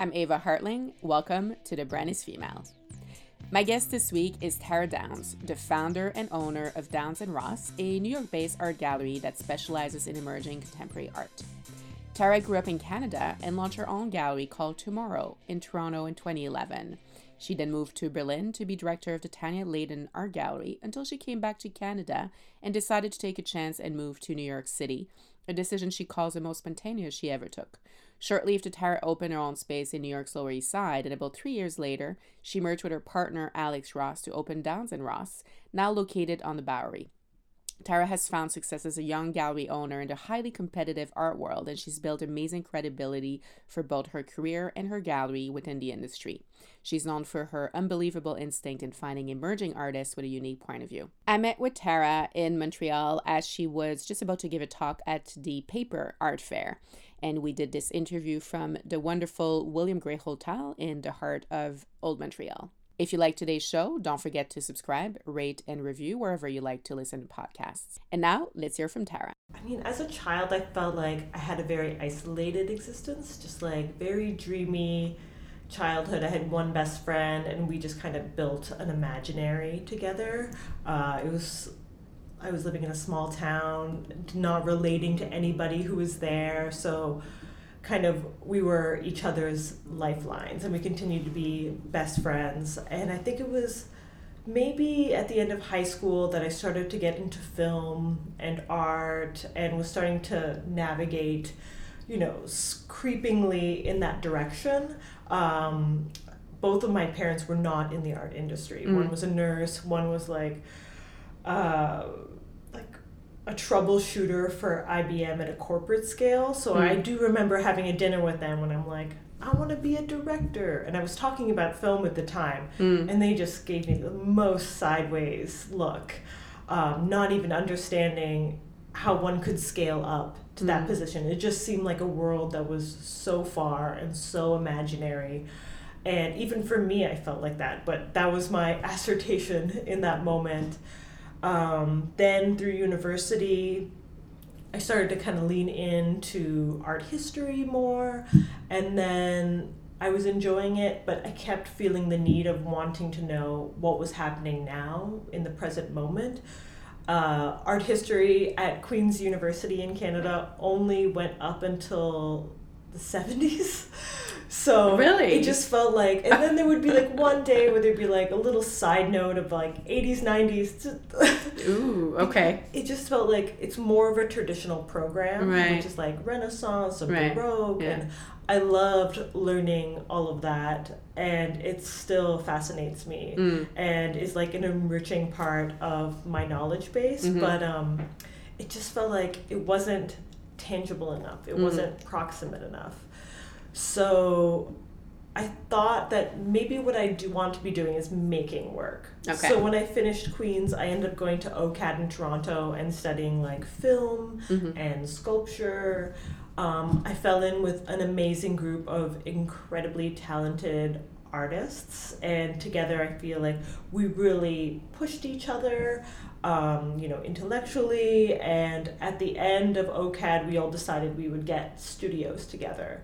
I'm Eva Hartling. Welcome to The Brand is Female. My guest this week is Tara Downs, the founder and owner of Downs & Ross, a New York-based art gallery that specializes in emerging contemporary art. Tara grew up in Canada and launched her own gallery called Tomorrow in Toronto in 2011. She then moved to Berlin to be director of the Tanya Leighton Art Gallery until she came back to Canada and decided to take a chance and move to New York City, a decision she calls the most spontaneous she ever took. Shortly after Tara opened her own space in New York's Lower East Side, and about 3 years later, she merged with her partner Alex Ross to open Downs & Ross, now located on the Bowery. Tara has found success as a young gallery owner in the highly competitive art world, and she's built amazing credibility for both her career and her gallery within the industry. She's known for her unbelievable instinct in finding emerging artists with a unique point of view. I met with Tara in Montreal as she was just about to give a talk at the Paper Art Fair, and we did this interview from the wonderful William Gray Hotel in the heart of Old Montreal. If you like today's show, don't forget to subscribe, rate, and review wherever you like to listen to podcasts. And now, let's hear from Tara. I mean, as a child, I felt like I had a very isolated existence, just like very dreamy childhood. I had one best friend, and we just kind of built an imaginary together. I was living in a small town, not relating to anybody who was there, so kind of we were each other's lifelines, and we continued to be best friends. And I think it was maybe at the end of high school that I started to get into film and art and was starting to navigate, you know, creepingly in that direction. Both of my parents were not in the art industry. Mm. One was a nurse, one was like a troubleshooter for IBM at a corporate scale. So I do remember having a dinner with them when I'm like, I want to be a director. And I was talking about film at the time, and they just gave me the most sideways look, not even understanding how one could scale up to that position. It just seemed like a world that was so far and so imaginary. And even for me, I felt like that, but that was my assertion in that moment. Then through university, I started to kind of lean into art history more, and then I was enjoying it, but I kept feeling the need of wanting to know what was happening now in the present moment. Art history at Queen's University in Canada only went up until the 70s. So really? It just felt like, and then there would be like one day where there'd be like a little side note of like 80s, 90s. Ooh, okay. It just felt like it's more of a traditional program, right, which is like Renaissance or Baroque. Yeah. And I loved learning all of that, and it still fascinates me and is like an enriching part of my knowledge base. Mm-hmm. But it just felt like it wasn't tangible enough. It wasn't proximate enough. So I thought that maybe what I do want to be doing is making work. Okay. So when I finished Queen's, I ended up going to OCAD in Toronto and studying like film and sculpture. I fell in with an amazing group of incredibly talented artists, and together I feel like we really pushed each other, you know, intellectually, and at the end of OCAD we all decided we would get studios together.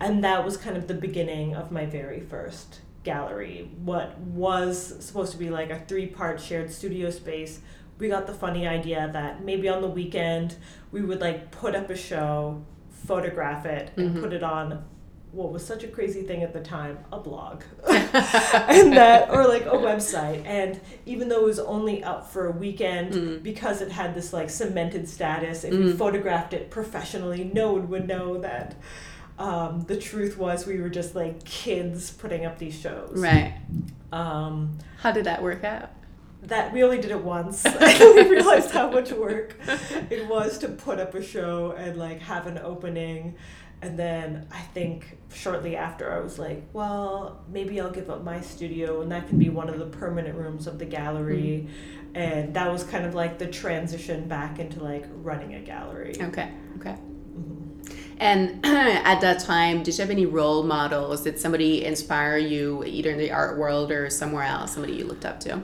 And that was kind of the beginning of my very first gallery. What was supposed to be like a 3-part shared studio space, we got the funny idea that maybe on the weekend we would like put up a show, photograph it, and put it on what was such a crazy thing at the time, a blog, and that, or like a website. And even though it was only up for a weekend, because it had this like cemented status, if you photographed it professionally, no one would know that. The truth was we were just like kids putting up these shows. Right. How did that work out? That we only did it once. We realized how much work it was to put up a show and like have an opening. And then I think shortly after I was like, well, maybe I'll give up my studio and that can be one of the permanent rooms of the gallery. And that was kind of like the transition back into like running a gallery. Okay. And at that time, did you have any role models? Did somebody inspire you either in the art world or somewhere else, somebody you looked up to?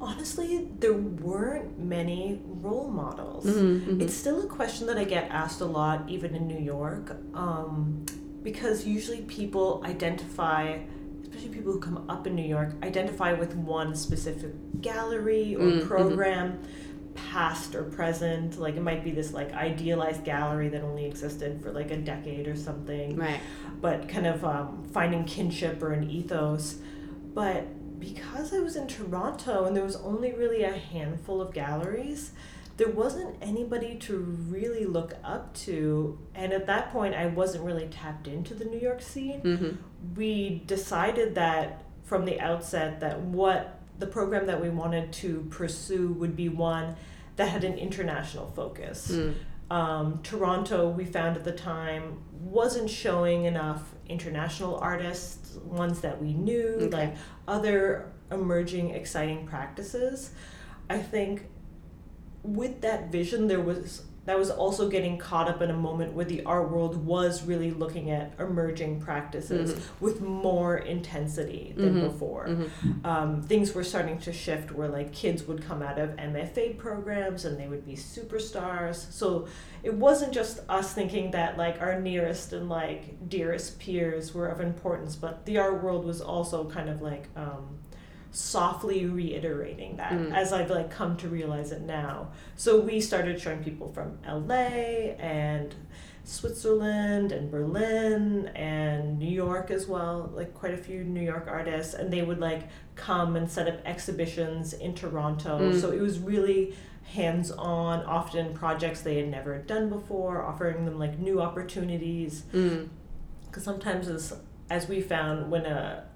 Honestly, there weren't many role models. It's still a question that I get asked a lot, even in New York. because usually people identify, especially people who come up in New York, identify with one specific gallery or program, past or present. Like, it might be this, like, idealized gallery that only existed for, like, a decade or something. Right. But kind of finding kinship or an ethos. But because I was in Toronto and there was only really a handful of galleries, there wasn't anybody to really look up to. And at that point, I wasn't really tapped into the New York scene. Mm-hmm. We decided that from the outset that what the program that we wanted to pursue would be one that had an international focus. Toronto, we found at the time, wasn't showing enough international artists, ones that we knew, like other emerging, exciting practices. I think with that vision, that was also getting caught up in a moment where the art world was really looking at emerging practices with more intensity than before. Things were starting to shift where, like, kids would come out of MFA programs and they would be superstars. So it wasn't just us thinking that, like, our nearest and, like, dearest peers were of importance, but the art world was also kind of, like, softly reiterating that as I've, like, come to realize it now. So we started showing people from LA and Switzerland and Berlin and New York as well, like quite a few New York artists, and they would, like, come and set up exhibitions in Toronto. So it was really hands-on, often projects they had never done before, offering them, like, new opportunities. Because sometimes, as we found, when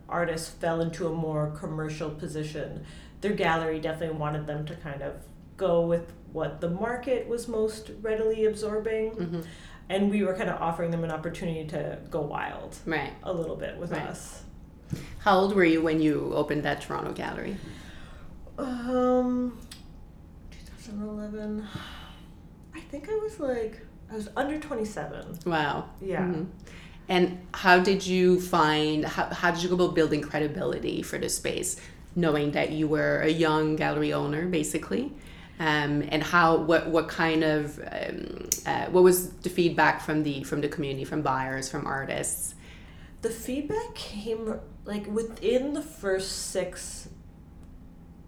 artists fell into a more commercial position, their gallery definitely wanted them to kind of go with what the market was most readily absorbing, and we were kind of offering them an opportunity to go wild a little bit with us. How old were you when you opened that Toronto gallery? 2011. I think I was under 27. Wow. Yeah. And how did you go about building credibility for the space, knowing that you were a young gallery owner, basically? And what was the feedback from the community, from buyers, from artists? The feedback came, like, within the first 6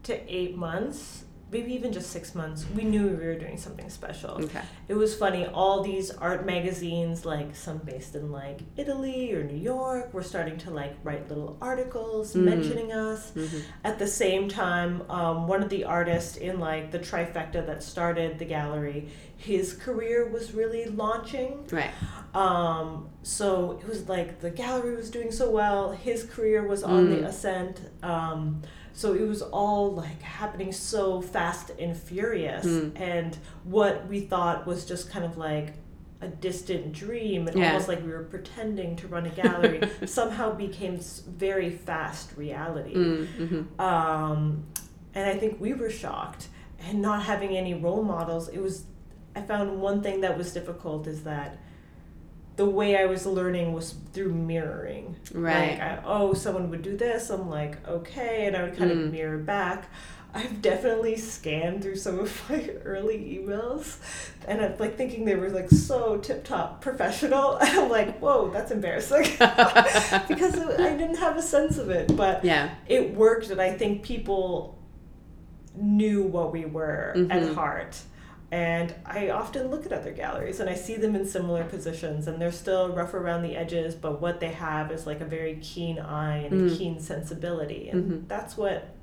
to 8 months. Maybe even just 6 months, we knew we were doing something special. Okay. It was funny, all these art magazines, like some based in, like, Italy or New York, were starting to, like, write little articles mentioning us. At the same time, one of the artists in, like, the trifecta that started the gallery, his career was really launching. Right. So it was like the gallery was doing so well, his career was on the ascent. So it was all, like, happening so fast and furious, and what we thought was just kind of like a distant dream, and almost like we were pretending to run a gallery, somehow became very fast reality. And I think we were shocked, and not having any role models, I found one thing that was difficult is that the way I was learning was through mirroring. Right. Like, someone would do this, I'm like, okay, and I would kind of mirror back. I've definitely scanned through some of my early emails, and I'm, like, thinking they were, like, so tip-top professional. And I'm like, whoa, that's embarrassing. Because I didn't have a sense of it. But it worked, and I think people knew what we were at heart. And I often look at other galleries and I see them in similar positions, and they're still rough around the edges, but what they have is, like, a very keen eye and a keen sensibility. And that's what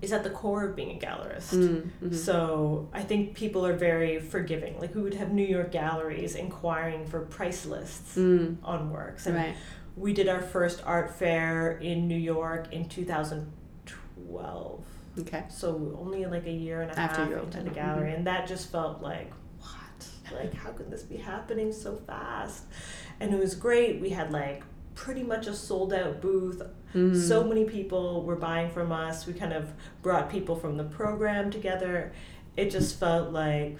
is at the core of being a gallerist. So I think people are very forgiving. Like, we would have New York galleries inquiring for price lists on works. And we did our first art fair in New York in 2012. Okay. So only, like, a year and a half into the gallery, and that just felt like, what? Like, how could this be happening so fast? And it was great. We had, like, pretty much a sold out booth. So many people were buying from us. We kind of brought people from the program together. It just felt like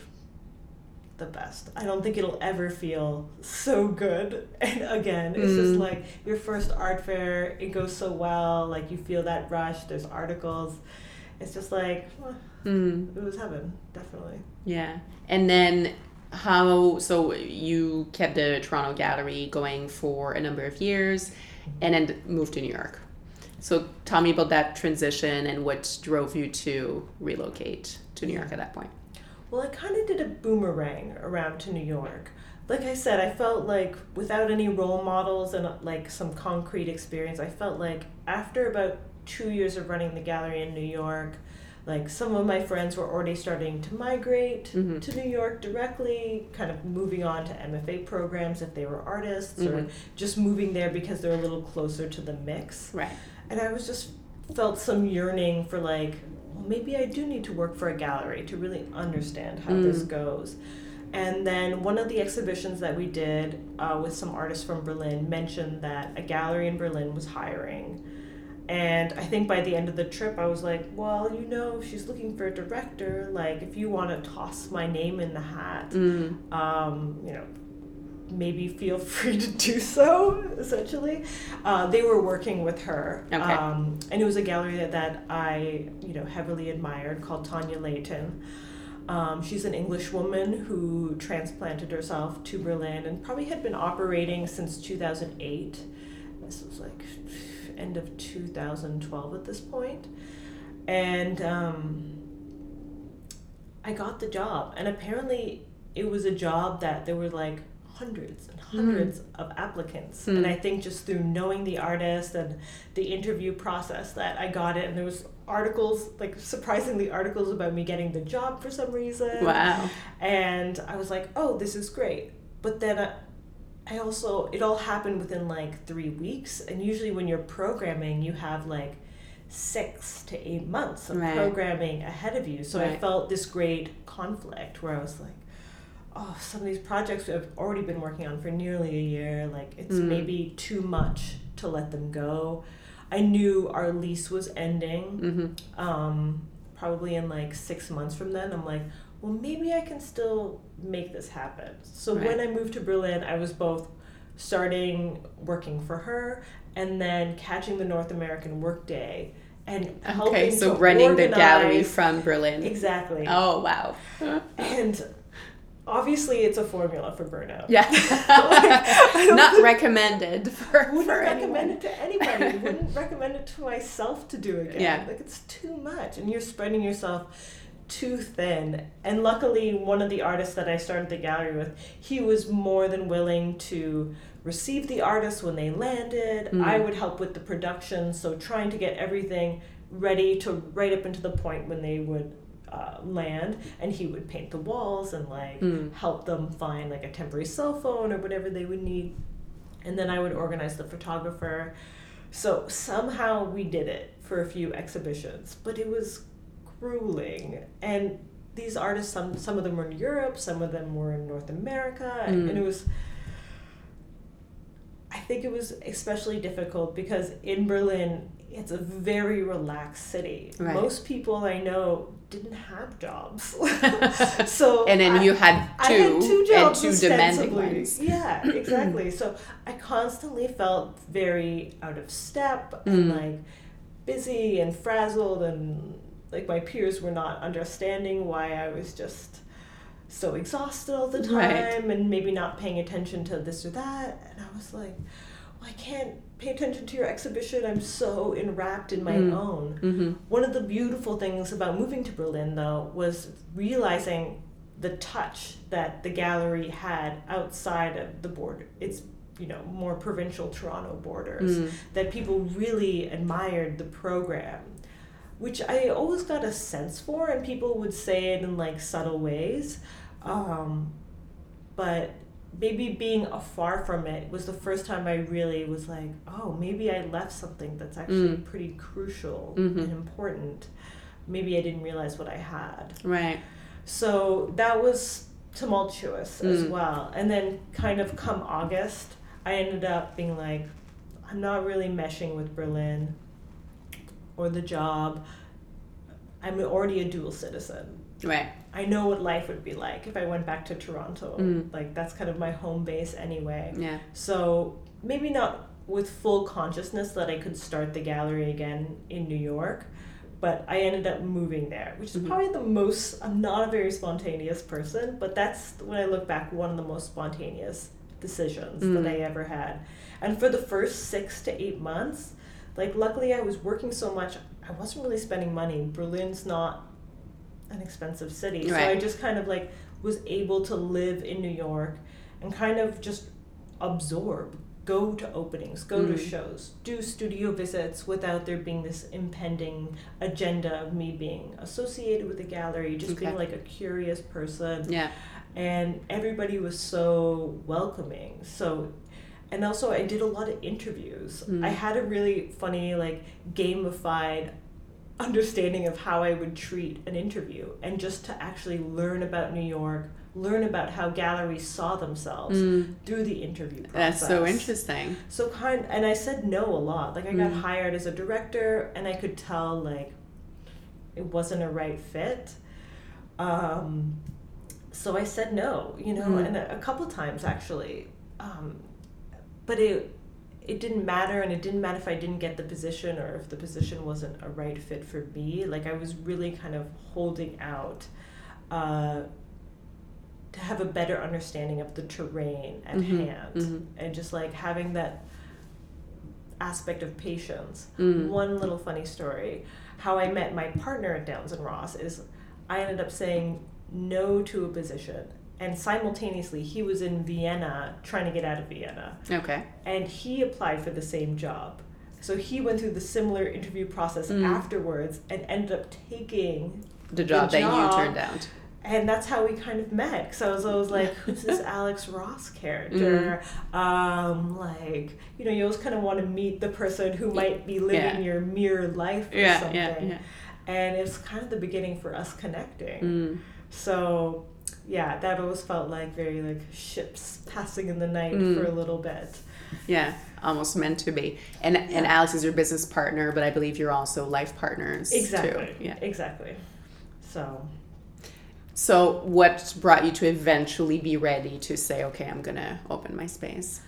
the best. I don't think it'll ever feel so good. And again, it's just like your first art fair, it goes so well, like, you feel that rush, there's articles. It's just like, it was heaven, definitely. Yeah. And then So you kept the Toronto gallery going for a number of years and then moved to New York. So tell me about that transition and what drove you to relocate to New York at that point. Well, I kind of did a boomerang around to New York. Like I said, I felt like without any role models and like some concrete experience, I felt like after about 2 years of running the gallery in New York, like some of my friends were already starting to migrate mm-hmm. to New York directly, kind of moving on to MFA programs if they were artists mm-hmm. or just moving there because they're a little closer to the mix. Right. And I was just felt some yearning for like, well, maybe I do need to work for a gallery to really understand how this goes. And then one of the exhibitions that we did with some artists from Berlin mentioned that a gallery in Berlin was hiring. And I think by the end of the trip, I was like, well, you know, she's looking for a director. Like, if you want to toss my name in the hat, you know, maybe feel free to do so, essentially. They were working with her. Okay. And it was a gallery that I, you know, heavily admired called Tanya Leighton. She's an English woman who transplanted herself to Berlin and probably had been operating since 2008. This was like end of 2012 at this point. And I got the job, and apparently it was a job that there were like hundreds and hundreds of applicants. And I think just through knowing the artist and the interview process that I got it, and there was articles, like surprisingly articles about me getting the job for some reason. Wow. And I was like, oh, this is great. But then I also, it all happened within like 3 weeks. And usually when you're programming, you have like 6 to 8 months of programming ahead of you. So I felt this great conflict where I was like, oh, some of these projects I've already been working on for nearly a year. Like it's maybe too much to let them go. I knew our lease was ending probably in like 6 months from then. I'm like, well, maybe I can still make this happen. So when I moved to Berlin, I was both starting working for her and then catching the North American workday and helping to organize. Okay, so running the gallery from Berlin. Exactly. Oh, wow. And obviously it's a formula for burnout. Yeah. Like, not recommended for anyone. Wouldn't recommend it to anybody. Wouldn't recommend it to myself to do again. Yeah. Like it's too much and you're spreading yourself too thin. And luckily, one of the artists that I started the gallery with, he was more than willing to receive the artists when they landed. I would help with the production, so trying to get everything ready to right up into the point when they would land, and he would paint the walls and like help them find like a temporary cell phone or whatever they would need. And then I would organize the photographer. So somehow we did it for a few exhibitions, but it was grueling. And these artists, some of them were in Europe, some of them were in North America, and it was, I think it was especially difficult because in Berlin it's a very relaxed city. Most people I know didn't have jobs. So and then you had two jobs, and two demanding ones. Yeah, exactly. So I constantly felt very out of step and like busy and frazzled, and like my peers were not understanding why I was just so exhausted all the time and maybe not paying attention to this or that. And I was like, well, I can't pay attention to your exhibition. I'm so enwrapped in my own. One of the beautiful things about moving to Berlin, though, was realizing the touch that the gallery had outside of the border. It's, you know, more provincial Toronto borders, that people really admired the program, which I always got a sense for, and people would say it in like subtle ways. But maybe being afar from it was the first time I really was like, oh, maybe I left something that's actually pretty crucial and important. Maybe I didn't realize what I had. Right. So that was tumultuous as well. And then kind of come August, I ended up being like, I'm not really meshing with Berlin or the job. I'm already a dual citizen. Right. I know what life would be like if I went back to Toronto. Like, that's kind of my home base anyway. Yeah. So maybe not with full consciousness that I could start the gallery again in New York, but I ended up moving there, which is probably the most, I'm not a very spontaneous person, but that's, when I look back, one of the most spontaneous decisions that I ever had. And for the first 6 to 8 months, like, luckily I was working so much, I wasn't really spending money. Berlin's not an expensive city. Right. So I just kind of like was able to live in New York and kind of just absorb, go to openings, go to shows, do studio visits without there being this impending agenda of me being associated with a gallery, just being like a curious person. Yeah. And everybody was so welcoming. So, and also I did a lot of interviews. I had a really funny, like, gamified understanding of how I would treat an interview, and just to actually learn about New York, learn about how galleries saw themselves through the interview process. That's so interesting. So kind, and I said no a lot. Like, I got hired as a director, and I could tell, like, it wasn't a right fit. So I said no, you know, and a couple times actually, but it didn't matter, and it didn't matter if I didn't get the position or if the position wasn't a right fit for me. Like, I was really kind of holding out to have a better understanding of the terrain at hand, and just like having that aspect of patience. One little funny story, how I met my partner at Downs and Ross is I ended up saying no to a position, and simultaneously he was in Vienna trying to get out of Vienna. Okay. And he applied for the same job. So he went through the similar interview process afterwards and ended up taking the job that you turned down. And that's how we kind of met. So I was always like, who's this Alex Ross character? Like, you know, you always kind of want to meet the person who might be living your mere life or something. Yeah. And it's kind of the beginning for us connecting. So, yeah, that always felt like very, like, ships passing in the night for a little bit. Yeah, almost meant to be. And Alex is your business partner, but I believe you're also life partners, too. Yeah. Exactly. So what brought you to eventually be ready to say, okay, I'm going to open my space?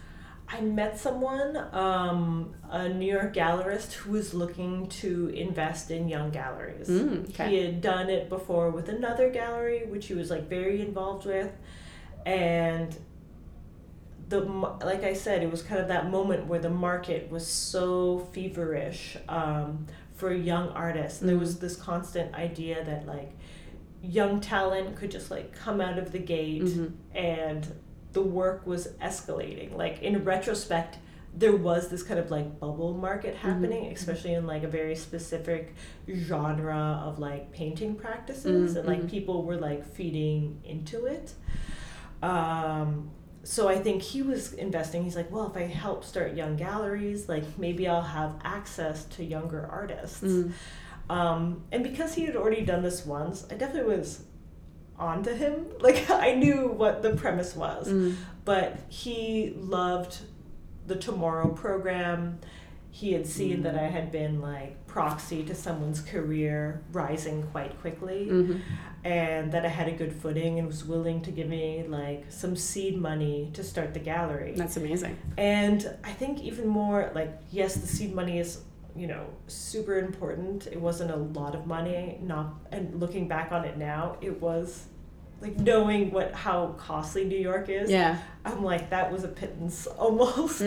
I met someone, a New York gallerist, who was looking to invest in young galleries. He had done it before with another gallery, which he was, like, very involved with. And like I said, it was kind of that moment where the market was so feverish for young artists. And there was this constant idea that, like, young talent could just, like, come out of the gate and the work was escalating. Like, in retrospect, there was this kind of, like, bubble market happening, especially in, like, a very specific genre of, like, painting practices, and, like, people were, like, feeding into it. So I think he was investing. He's like, well, if I help start young galleries, like, maybe I'll have access to younger artists. And because he had already done this once, I definitely was onto him. Like, I knew what the premise was, but he loved the Tomorrow program. He had seen that I had been, like, proxy to someone's career rising quite quickly, and that I had a good footing and was willing to give me, like, some seed money to start the gallery. That's amazing. And I think even more, like, yes, the seed money is, you know, super important. It wasn't a lot of money, and looking back on it now, it was, like, knowing how costly New York is. Yeah. I'm like, that was a pittance almost.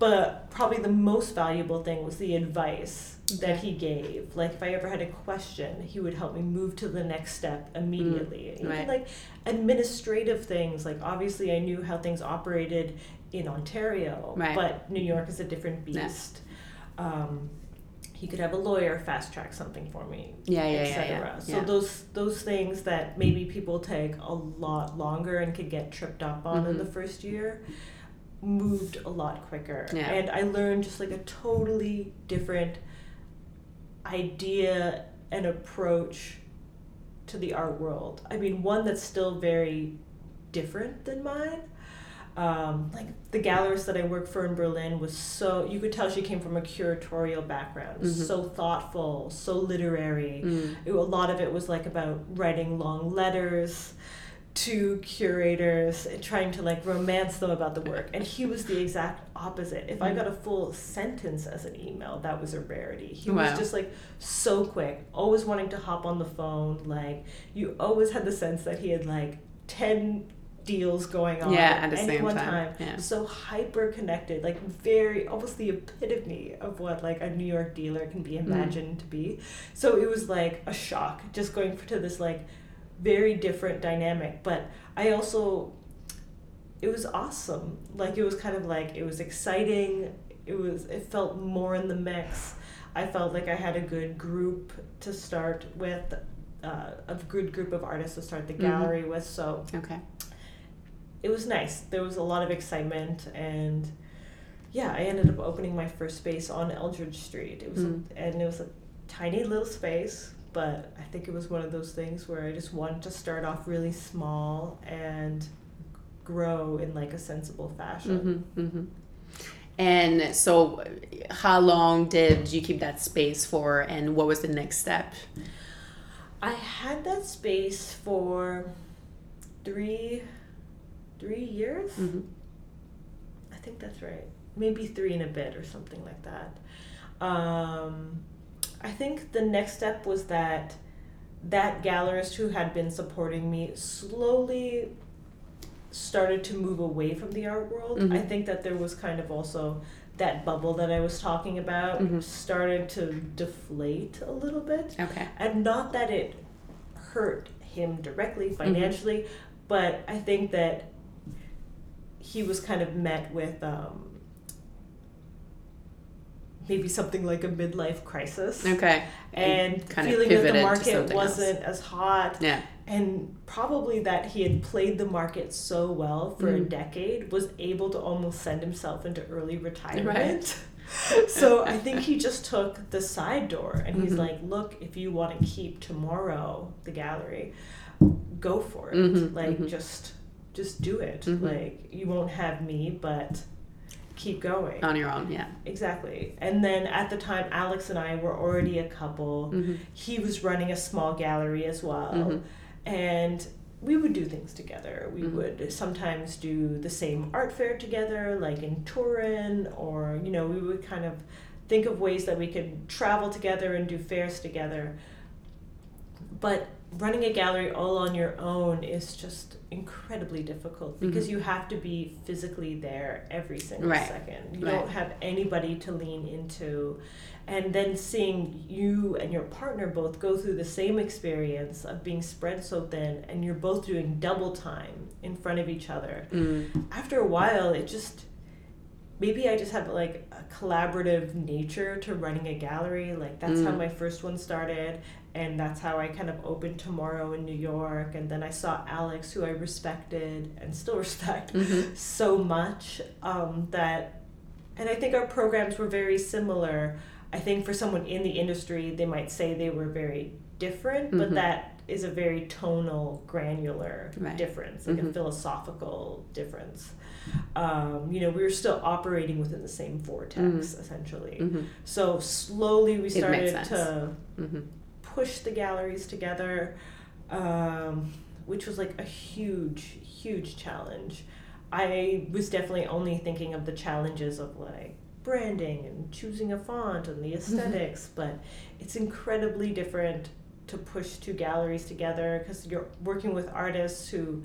But probably the most valuable thing was the advice that he gave. Like, if I ever had a question, he would help me move to the next step immediately. Even like administrative things, like, obviously I knew how things operated in Ontario, but New York is a different beast. He could have a lawyer fast track something for me, etc. So those things that maybe people take a lot longer and could get tripped up on in the first year moved a lot quicker. And I learned just, like, a totally different idea and approach to the art world. I mean, one that's still very different than mine. Like, the gallerist that I worked for in Berlin was so, you could tell she came from a curatorial background, so thoughtful, so literary. A lot of it was, like, about writing long letters, to curators and trying to like romance them about the work, and he was the exact opposite. If I got a full sentence as an email, that was a rarity. He was just like so quick, always wanting to hop on the phone. Like, you always had the sense that he had like 10 deals going on at any one time. Yeah. So hyper connected, like very almost the epitome of what like a New York dealer can be imagined to be. So it was like a shock just going to this like very different dynamic, but I also, it was awesome. Like, it was kind of like, it was exciting. It felt more in the mix. I felt like I had a good group to start with, a good group of artists to start the gallery with. So it was nice. There was a lot of excitement, and I ended up opening my first space on Eldridge Street. It was and it was a tiny little space, but I think it was one of those things where I just wanted to start off really small and grow in like a sensible fashion. And so how long did you keep that space for, and what was the next step? I had that space for three years? I think that's right. Maybe 3 and a bit or something like that. I think the next step was that gallerist who had been supporting me slowly started to move away from the art world. I think that there was kind of also that bubble that I was talking about started to deflate a little bit. And not that it hurt him directly financially, but I think that he was kind of met with maybe something like a midlife crisis. And kind feeling of that the market wasn't as hot. And probably that he had played the market so well for a decade, was able to almost send himself into early retirement. So I think he just took the side door, and he's like, look, if you want to keep Tomorrow, the gallery, go for it. Just do it. Like, you won't have me, but keep going on your own. Exactly. And then at the time, Alex and I were already a couple. He was running a small gallery as well, and we would do things together. We would sometimes do the same art fair together, like in Turin, or we would kind of think of ways that we could travel together and do fairs together. But running a gallery all on your own is just incredibly difficult, because you have to be physically there every single second. You don't have anybody to lean into. And then seeing you and your partner both go through the same experience of being spread so thin, and you're both doing double time in front of each other. After a while, it just... Maybe I just have like a collaborative nature to running a gallery. Like, that's how my first one started, and that's how I kind of opened Tomorrow in New York. And then I saw Alex, who I respected and still respect so much, that, and I think our programs were very similar. I think for someone in the industry, they might say they were very different, but that is a very tonal, granular difference, like a philosophical difference. We were still operating within the same vortex, essentially. So slowly we started to push the galleries together, which was like a huge, huge challenge. I was definitely only thinking of the challenges of like branding and choosing a font and the aesthetics, but it's incredibly different to push two galleries together, because you're working with artists who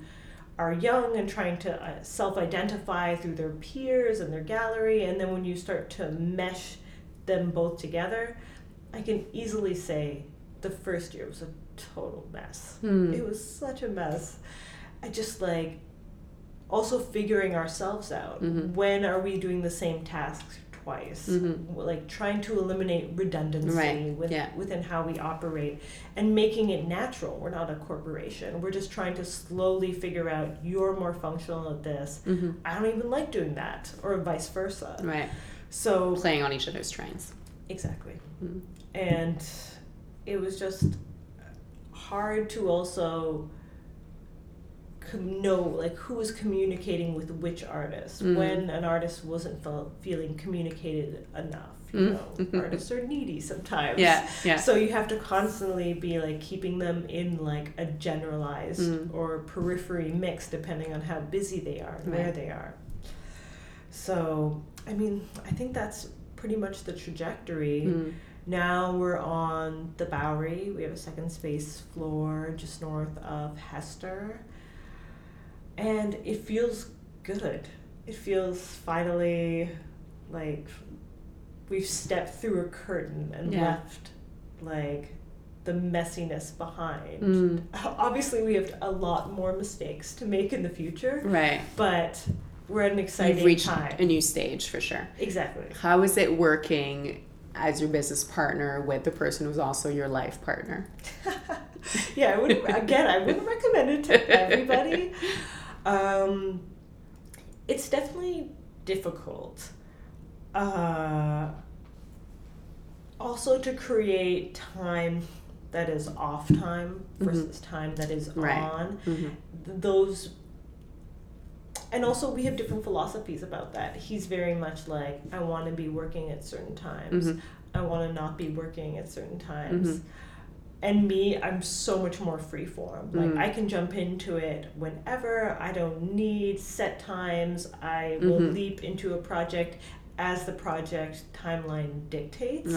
are young and trying to self-identify through their peers and their gallery. And then when you start to mesh them both together, I can easily say the first year was a total mess. It was such a mess. I just like also figuring ourselves out. When are we doing the same tasks twice? Like trying to eliminate redundancy within how we operate and making it natural. We're not a corporation. We're just trying to slowly figure out, you're more functional at this. I don't even like doing that, or vice versa. So playing on each other's strengths. And it was just hard to also know, like, who was communicating with which artist, when an artist wasn't feeling communicated enough. You know, artists are needy sometimes. Yeah. So you have to constantly be like keeping them in like a generalized or periphery mix, depending on how busy they are and where they are. So, I mean, I think that's pretty much the trajectory. Now we're on the Bowery. We have a second space floor just north of Hester. And it feels good. It feels finally like we've stepped through a curtain and left like the messiness behind. Obviously, we have a lot more mistakes to make in the future. Right. But we're at an exciting time. You've reached a new stage for sure. Exactly. How is it working as your business partner with the person who's also your life partner? I wouldn't recommend it to everybody. It's definitely difficult. Also to create time that is off time versus time that is on. Those, and also we have different philosophies about that. He's very much like, I want to be working at certain times. I want to not be working at certain times. And me, I'm so much more freeform. Like, I can jump into it whenever. I don't need set times. I will leap into a project as the project timeline dictates.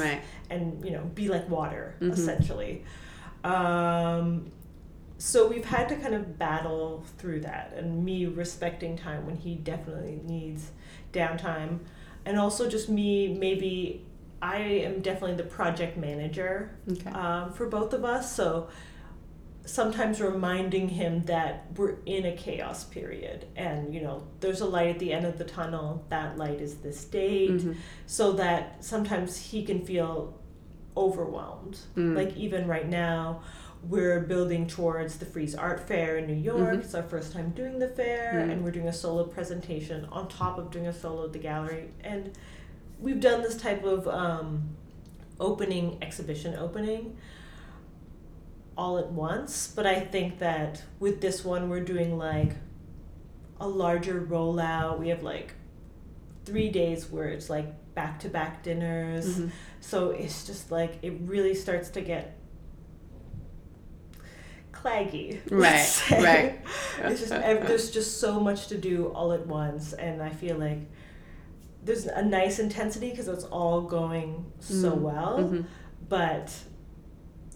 And, you know, be like water, essentially. So we've had to kind of battle through that, and me respecting time when he definitely needs downtime. And also just me, maybe I am definitely the project manager for both of us. So sometimes reminding him that we're in a chaos period and, you know, there's a light at the end of the tunnel. That light is this date. So that sometimes he can feel overwhelmed. Like even right now, we're building towards the Frieze Art Fair in New York. It's our first time doing the fair, and we're doing a solo presentation on top of doing a solo at the gallery. And we've done this type of exhibition opening all at once. But I think that with this one, we're doing like a larger rollout. We have like 3 days where it's like back-to-back dinners. So it's just like, it really starts to get claggy. Right. It's just, there's just so much to do all at once. And I feel like there's a nice intensity because it's all going so well, but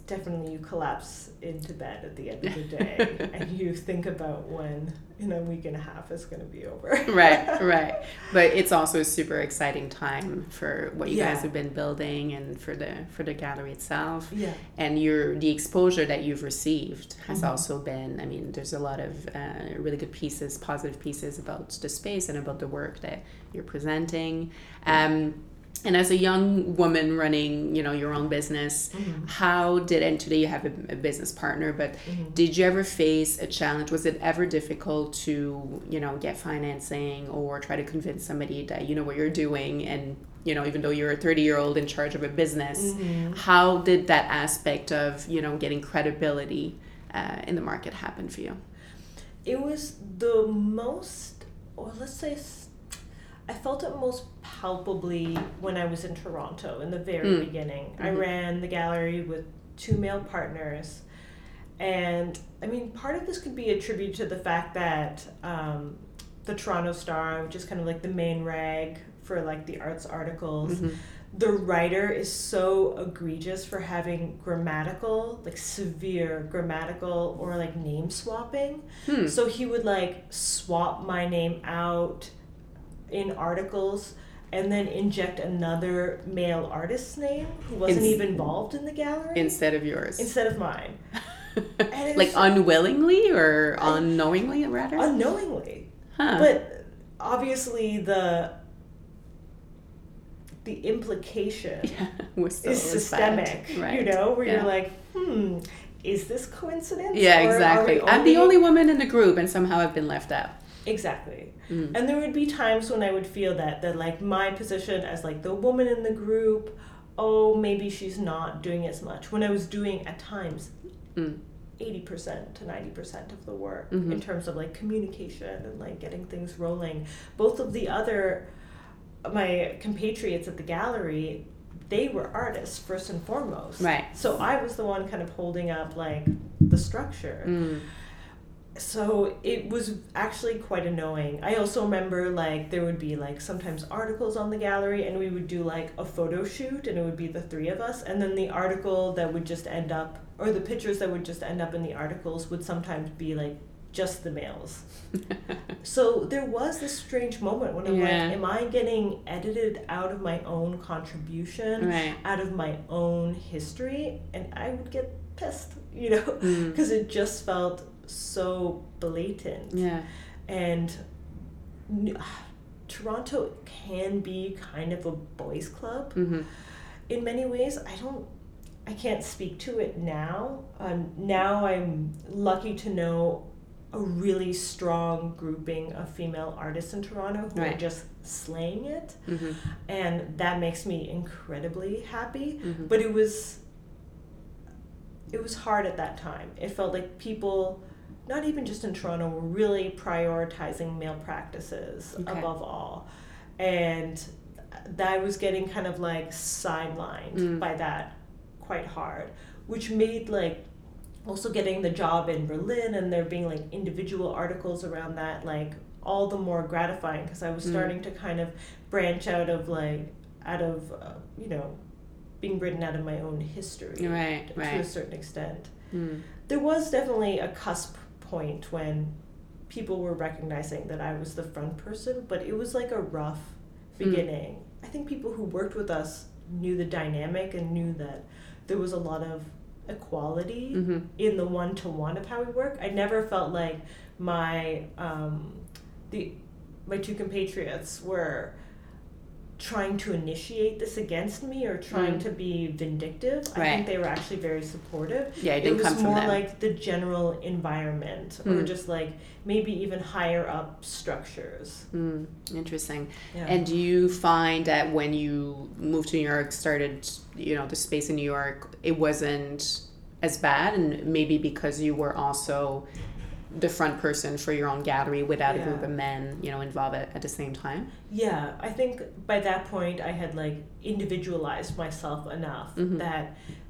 definitely you collapse into bed at the end of the day and you think about when in a week and a half it's going to be over. Right. But it's also a super exciting time for what you guys have been building and for the gallery itself. And the exposure that you've received has also been, I mean, there's a lot of really good pieces, positive pieces about the space and about the work that you're presenting. And as a young woman running, you know, your own business, how did, and today you have a business partner, but did you ever face a challenge? Was it ever difficult to, you know, get financing or try to convince somebody that you know what you're doing and, you know, even though you're a 30-year-old in charge of a business, how did that aspect of, you know, getting credibility in the market happen for you? It was the most, or let's say, I felt it most palpably when I was in Toronto in the very beginning. I ran the gallery with 2 male partners. And, I mean, part of this could be attributed to the fact that the Toronto Star, which is kind of like the main rag for, like, the arts articles, the writer is so egregious for having grammatical, like, severe grammatical or, like, name swapping. So he would, like, swap my name out in articles and then inject another male artist's name who wasn't even involved in the gallery instead of mine. And like unwillingly or unknowingly rather? Unknowingly. But obviously the implication is systemic, right? You know, where you're like, is this coincidence? Yeah, exactly. I'm the only woman in the group and somehow I've been left out. Exactly. And there would be times when I would feel that like my position as like the woman in the group, maybe she's not doing as much. When I was doing at times 80% to 90% of the work mm-hmm. in terms of like communication and like getting things rolling. Both of the other, my compatriots at the gallery, they were artists first and foremost. Right. So I was the one kind of holding up like the structure. Mm. So it was actually quite annoying. I also remember like there would be like sometimes articles on the gallery and we would do like a photo shoot and it would be the three of us, and then the article that would just end up, or the pictures that would just end up in the articles would sometimes be like just the males. So there was this strange moment when I'm like, am I getting edited out of my own contribution, out of my own history? And I would get pissed, you know, because it just felt so blatant. And Toronto can be kind of a boys' club in many ways. I can't speak to it now. Now I'm lucky to know a really strong grouping of female artists in Toronto who are just slaying it, and that makes me incredibly happy. But it was hard at that time. It felt like people, not even just in Toronto, we're really prioritizing male practices above all. And I was getting kind of like sidelined by that quite hard, which made like also getting the job in Berlin and there being like individual articles around that like all the more gratifying, because I was starting to kind of branch out of you know, being written out of my own history to a certain extent. There was definitely a cusp point when people were recognizing that I was the front person, but it was like a rough beginning. I think people who worked with us knew the dynamic and knew that there was a lot of equality in the one-to-one of how we work. I never felt like my two compatriots were trying to initiate this against me or trying to be vindictive. I think they were actually very supportive. Yeah, it was more like the general environment or just like maybe even higher up structures. Interesting. Yeah. And do you find that when you moved to New York, started, you know, the space in New York, it wasn't as bad, and maybe because you were also the front person for your own gallery without a group of men, you know, involved at the same time? Yeah, I think by that point I had like individualized myself enough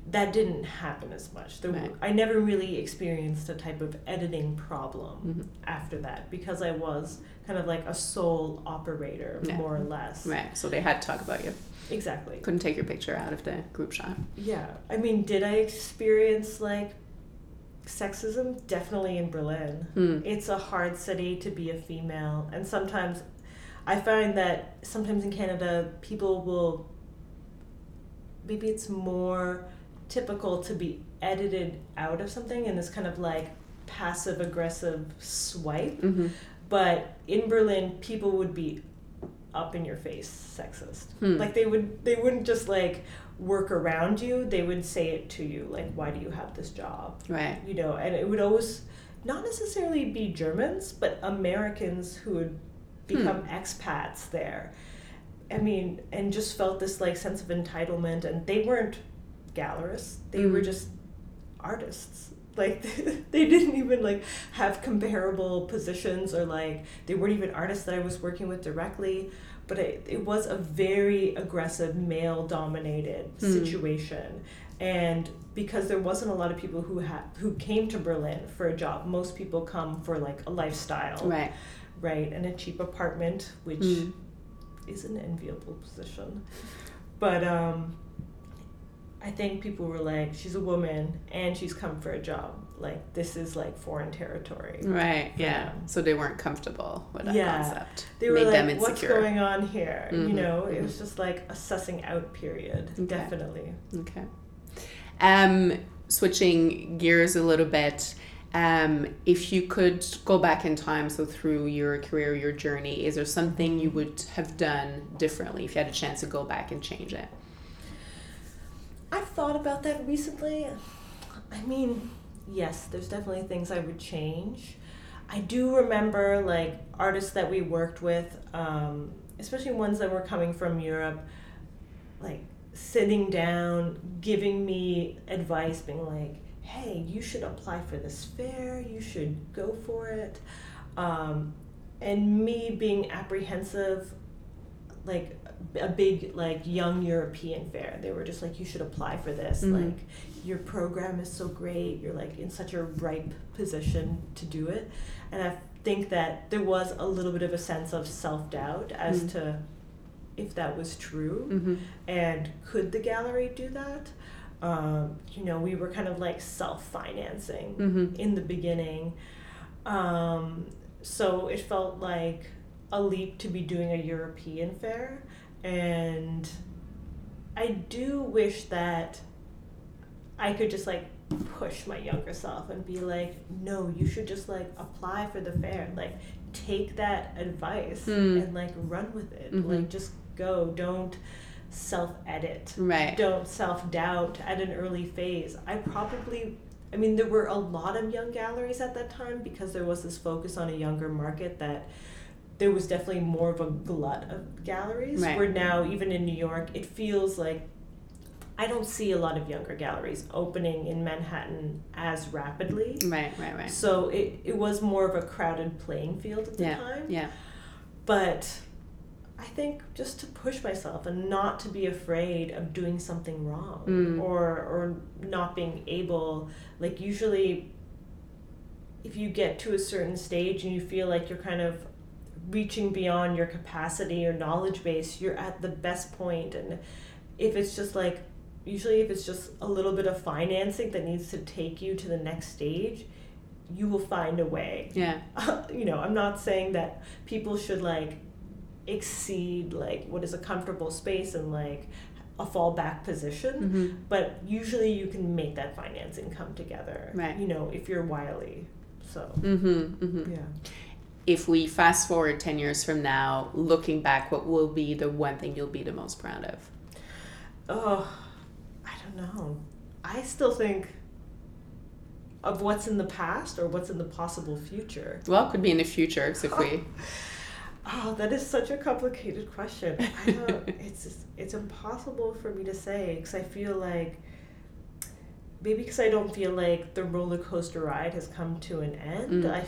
that didn't happen as much. I never really experienced a type of editing problem after that, because I was kind of like a sole operator, more or less. Right, so they had to talk about you. Exactly. Couldn't take your picture out of the group shot. Yeah, I mean, did I experience like sexism? Definitely in Berlin. It's a hard city to be a female, and sometimes I find that sometimes in Canada people will, maybe it's more typical to be edited out of something in this kind of like passive aggressive swipe, but in Berlin people would be up in your face sexist. Like they wouldn't just like work around you, they would say it to you, like, why do you have this job? Right. You know, and it would always not necessarily be Germans, but Americans who would become expats there. I mean, and just felt this like sense of entitlement, and they weren't gallerists, they were just artists. Like they didn't even like have comparable positions, or like they weren't even artists that I was working with directly. But it was a very aggressive, male-dominated situation. And because there wasn't a lot of people who came to Berlin for a job, most people come for, like, a lifestyle. Right. Right, and a cheap apartment, which is an enviable position. But I think people were like, she's a woman, and she's come for a job. Like, this is, like, foreign territory. Right, yeah. So they weren't comfortable with that concept. They were like, what's going on here? You know, it was just, like, a sussing out period, definitely. Okay. Switching gears a little bit, if you could go back in time, so through your career, your journey, is there something you would have done differently if you had a chance to go back and change it? I've thought about that recently. I mean, yes, there's definitely things I would change. I do remember like artists that we worked with, especially ones that were coming from Europe, like sitting down, giving me advice, being like, hey, you should apply for this fair, you should go for it. And me being apprehensive, like a big, like, young European fair, they were just like, you should apply for this. Mm-hmm. Like, your program is so great. You're, like, in such a ripe position to do it. And I think that there was a little bit of a sense of self-doubt as mm-hmm. to if that was true. Mm-hmm. And could the gallery do that? You know, we were kind of, like, self-financing mm-hmm. in the beginning. So it felt like a leap to be doing a European fair. And I do wish that I could just, like, push my younger self and be like, no, you should just, like, apply for the fair. Like, take that advice and, like, run with it. Mm-hmm. Like, just go. Don't self-edit. Right. Don't self-doubt at an early phase. I mean, there were a lot of young galleries at that time because there was this focus on a younger market that there was definitely more of a glut of galleries. Right. Where now, even in New York, it feels like I don't see a lot of younger galleries opening in Manhattan as rapidly. Right. So it was more of a crowded playing field at the time. Yeah. But I think just to push myself and not to be afraid of doing something wrong or not being able, like, usually if you get to a certain stage and you feel like you're kind of reaching beyond your capacity or knowledge base, you're at the best point. And if it's just a little bit of financing that needs to take you to the next stage, you will find a way. Yeah. You know, I'm not saying that people should, like, exceed, like, what is a comfortable space and, like, a fallback position, mm-hmm. but usually you can make that financing come together. Right. You know, if you're wily. So yeah. If we fast forward 10 years from now, looking back, what will be the one thing you'll be the most proud of? Oh, I don't know. I still think of what's in the past or what's in the possible future. Well, it could be in the future, so if we... Oh, that is such a complicated question. It's impossible for me to say, because I feel like, maybe because I don't feel like the roller coaster ride has come to an end. Mm. I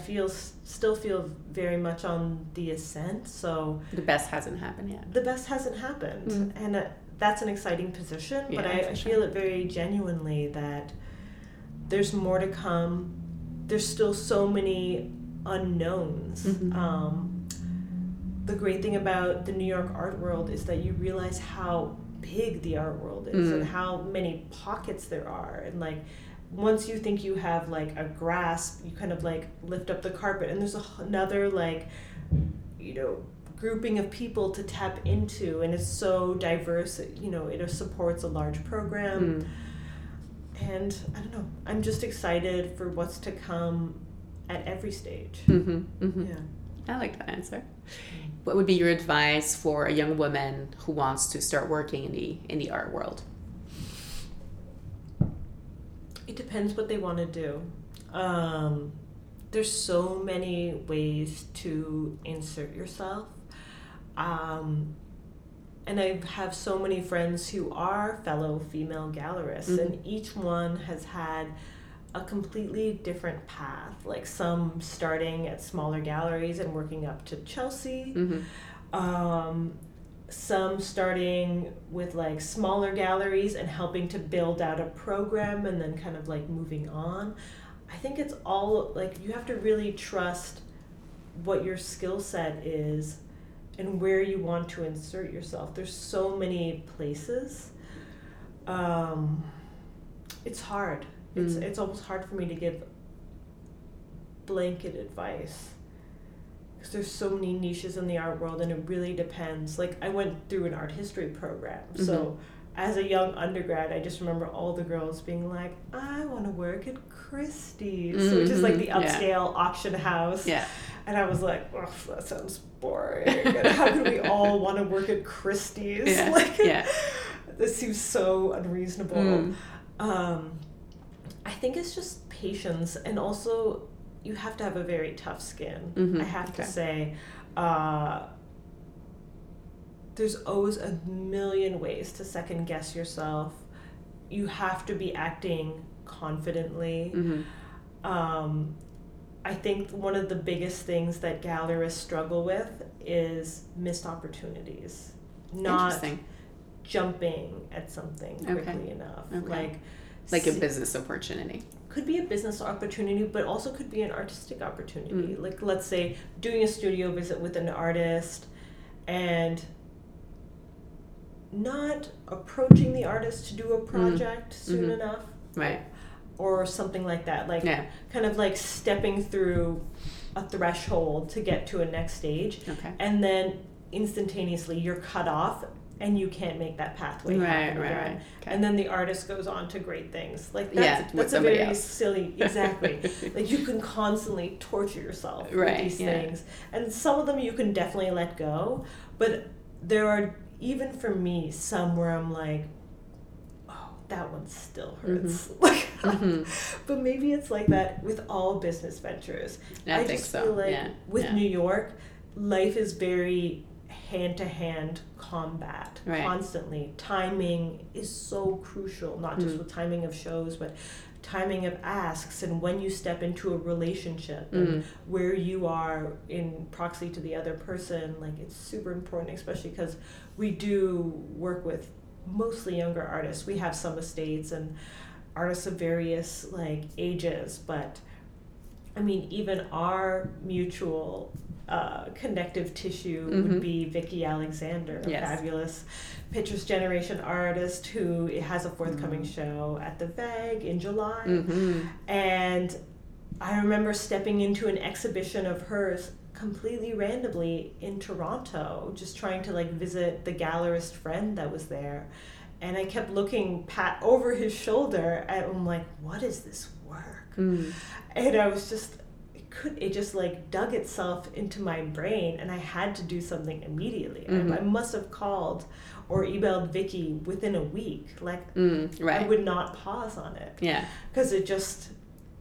still feel very much on the ascent. So the best hasn't happened yet. The best hasn't happened, and that's an exciting position. Yeah, but I feel it very genuinely that there's more to come. There's still so many unknowns. Mm-hmm. The great thing about the New York art world is that you realize how big the art world is and how many pockets there are. And, like, once you think you have, like, a grasp, you kind of, like, lift up the carpet and there's another, like, you know, grouping of people to tap into. And it's so diverse, you know, it supports a large program. And I don't know, I'm just excited for what's to come at every stage. Yeah. I like that answer. What would be your advice for a young woman who wants to start working in the art world? It depends what they want to do. There's so many ways to insert yourself. And I have so many friends who are fellow female gallerists, and each one has had a completely different path, like some starting at smaller galleries and working up to Chelsea, some starting with, like, smaller galleries and helping to build out a program and then kind of, like, moving on. I think it's all, like, you have to really trust what your skill set is and where you want to insert yourself. There's so many places. It's hard. It's almost hard for me to give blanket advice because there's so many niches in the art world and it really depends. Like, I went through an art history program, so as a young undergrad, I just remember all the girls being like, I want to work at Christie's, which is, like, the upscale auction house. Yeah. And I was like, oh, that sounds boring. And how could we all want to work at Christie's? Yeah. Like, this seems so unreasonable. I think it's just patience, and also you have to have a very tough skin. I have to say, there's always a million ways to second guess yourself. You have to be acting confidently. Mm-hmm. I think one of the biggest things that gallerists struggle with is missed opportunities. Not jumping at something quickly enough. Okay. Like a business opportunity. Could be a business opportunity, but also could be an artistic opportunity. Mm. Like, let's say, doing a studio visit with an artist and not approaching the artist to do a project soon enough. Right. Or something like that. Kind of like stepping through a threshold to get to a next stage. Okay. And then instantaneously you're cut off and you can't make that pathway happen again. Right. Okay. And then the artist goes on to great things. That's a very silly, exactly. You can constantly torture yourself with these things. And some of them you can definitely let go, but there are, even for me, some where I'm like, oh, that one still hurts. Mm-hmm. Mm-hmm. But maybe it's like that with all business ventures. I feel like with New York, life is very hand-to-hand combat constantly. Timing is so crucial, not just with timing of shows, but timing of asks and when you step into a relationship and where you are in proxy to the other person. It's super important, especially because we do work with mostly younger artists. We have some estates and artists of various ages, but I mean, even our mutual connective tissue would be Vicky Alexander, a fabulous Pictures Generation artist who has a forthcoming show at the VAG in July. Mm-hmm. And I remember stepping into an exhibition of hers completely randomly in Toronto, just trying to visit the gallerist friend that was there. And I kept looking over his shoulder, and I'm like, what is this work? Mm. And I was just... it just dug itself into my brain, and I had to do something immediately. Mm-hmm. I must have called or emailed Vicky within a week. I would not pause on it. Yeah. Because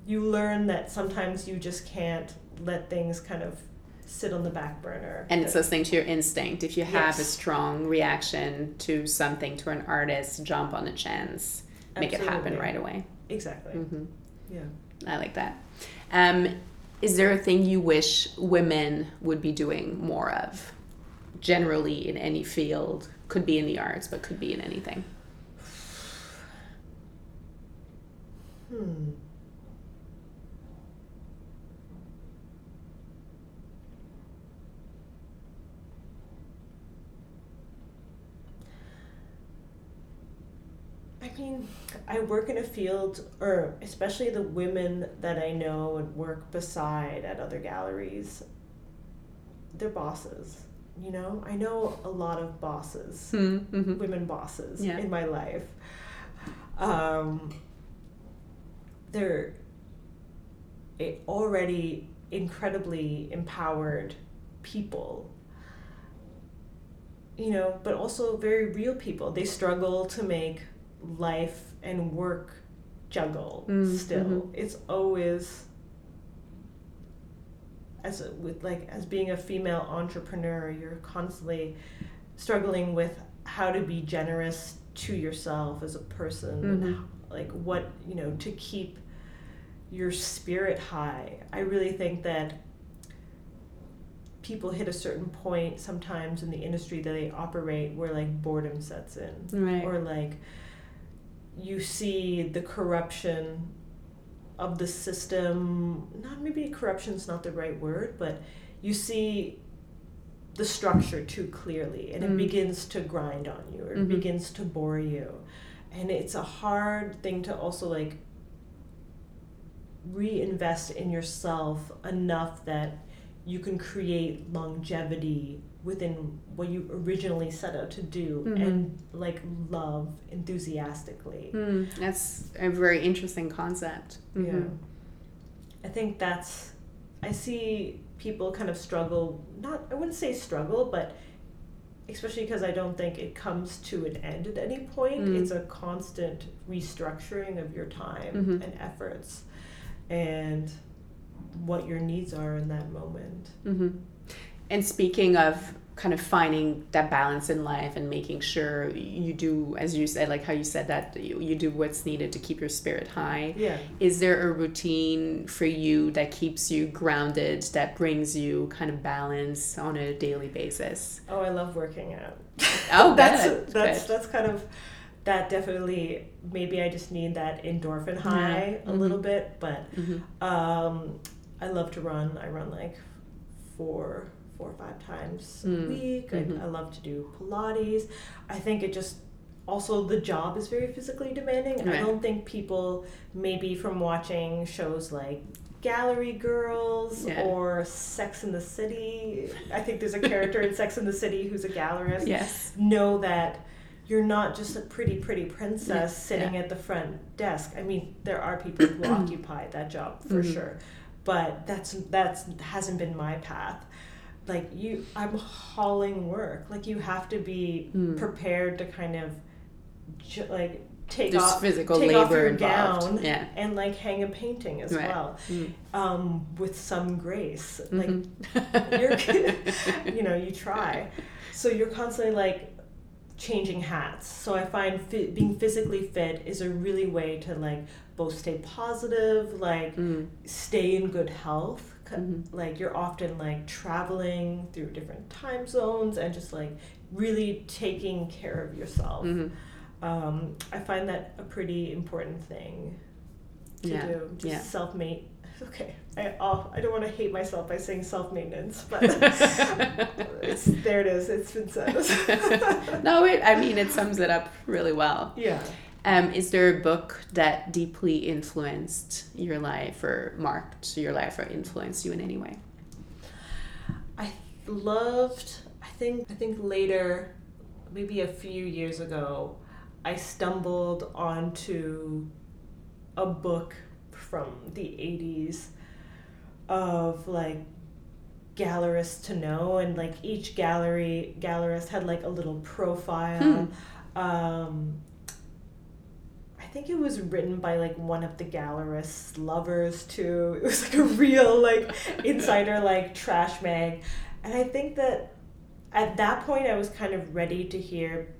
you learn that sometimes you just can't let things kind of sit on the back burner. And it's listening to your instinct. If you have a strong reaction to something, to an artist, jump on a chance, make it happen right away. Exactly. Mm-hmm. Yeah. I like that. Is there a thing you wish women would be doing more of, generally in any field? Could be in the arts, but could be in anything. I mean, I work in a field, or especially the women that I know and work beside at other galleries, they're bosses, you know? I know a lot of bosses, women bosses in my life. They're already incredibly empowered people, you know, but also very real people. They struggle to make life and work juggle still. Mm-hmm. It's always as being a female entrepreneur, you're constantly struggling with how to be generous to yourself as a person, and what, you know, to keep your spirit high. I really think that people hit a certain point sometimes in the industry that they operate where boredom sets in, or you see the corruption of the system. Not maybe corruption's not the right word, but you see the structure too clearly, and it begins to grind on you, or it begins to bore you. And it's a hard thing to also reinvest in yourself enough that you can create longevity within what you originally set out to do and love enthusiastically. That's a very interesting concept. Yeah. I think I see people kind of struggle, I wouldn't say struggle, but especially because I don't think it comes to an end at any point. It's a constant restructuring of your time and efforts and what your needs are in that moment. And speaking of kind of finding that balance in life and making sure you do, as you said, like how you said that you do what's needed to keep your spirit high. Yeah. Is there a routine for you that keeps you grounded, that brings you kind of balance on a daily basis? Oh, I love working out. Oh, that's kind of, that definitely, maybe I just need that endorphin high a little bit, but I love to run. I run like four or five times a week. I love to do Pilates. I think it just, also the job is very physically demanding. Right. I don't think people, maybe from watching shows like Gallery Girls or Sex and the City, I think there's a character in Sex and the City who's a gallerist, know that you're not just a pretty princess sitting at the front desk. I mean, there are people who occupy that job for sure, but that's hasn't been my path. Like I'm hauling work. Like you have to be prepared to kind of like take off your gown and like hang a painting as well, with some grace. Like you're, you try. So you're constantly like changing hats. So I find being physically fit is a really way to like both stay positive, like stay in good health. Like you're often like traveling through different time zones and just like really taking care of yourself. I find that a pretty important thing to do. Just self-mate. Okay, I don't want to hate myself by saying self-maintenance, but there it is. It's been said. It sums it up really well. Yeah. Is there a book that deeply influenced your life or marked your life or influenced you in any way? I think later, maybe a few years ago, I stumbled onto a book from the 80s of like gallerists to know, and like each gallerist had like a little profile. I think it was written by like one of the gallerist's lovers too. It was like a real like insider like trash mag, and I think that at that point I was kind of ready to hear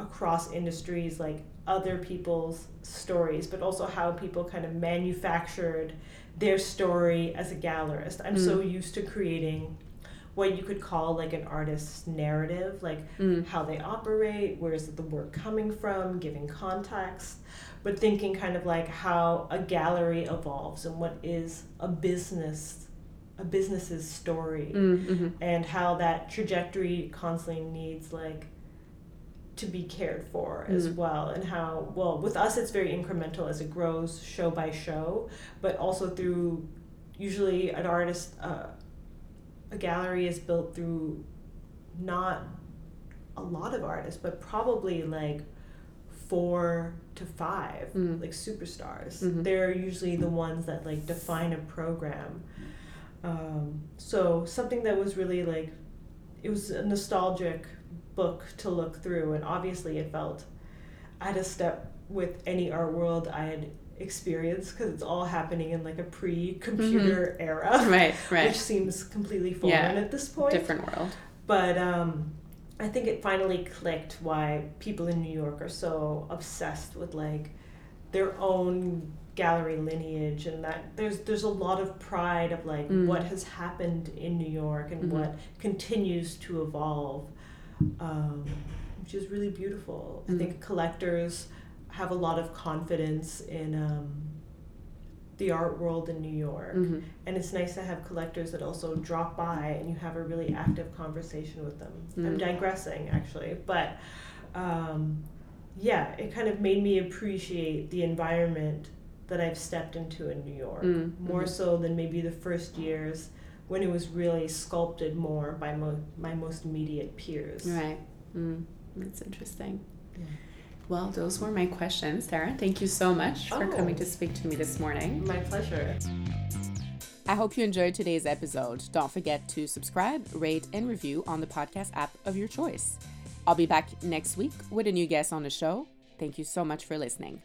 across industries like other people's stories, but also how people kind of manufactured their story as a gallerist. I'm so used to creating what you could call like an artist's narrative, like how they operate, where is the work coming from, giving context, but thinking kind of like how a gallery evolves and what is a business's story, and how that trajectory constantly needs like to be cared for as well, and how, well, with us it's very incremental as it grows show by show, but also through usually an artist. A gallery is built through not a lot of artists, but probably like 4 to 5 like superstars. They're usually the ones that like define a program. So something that was really like, it was a nostalgic book to look through, and obviously it felt at a step with any art world I had experience, because it's all happening in like a pre-computer era, right, which seems completely foreign at this point. Different world. But I think it finally clicked why people in New York are so obsessed with like their own gallery lineage, and that there's a lot of pride of like what has happened in New York and what continues to evolve, which is really beautiful. I think collectors have a lot of confidence in the art world in New York. And it's nice to have collectors that also drop by and you have a really active conversation with them. I'm digressing actually, but it kind of made me appreciate the environment that I've stepped into in New York, more so than maybe the first years when it was really sculpted more by my most immediate peers. Right, that's interesting. Yeah. Well, those were my questions, Tara. Thank you so much for coming to speak to me this morning. My pleasure. I hope you enjoyed today's episode. Don't forget to subscribe, rate, and review on the podcast app of your choice. I'll be back next week with a new guest on the show. Thank you so much for listening.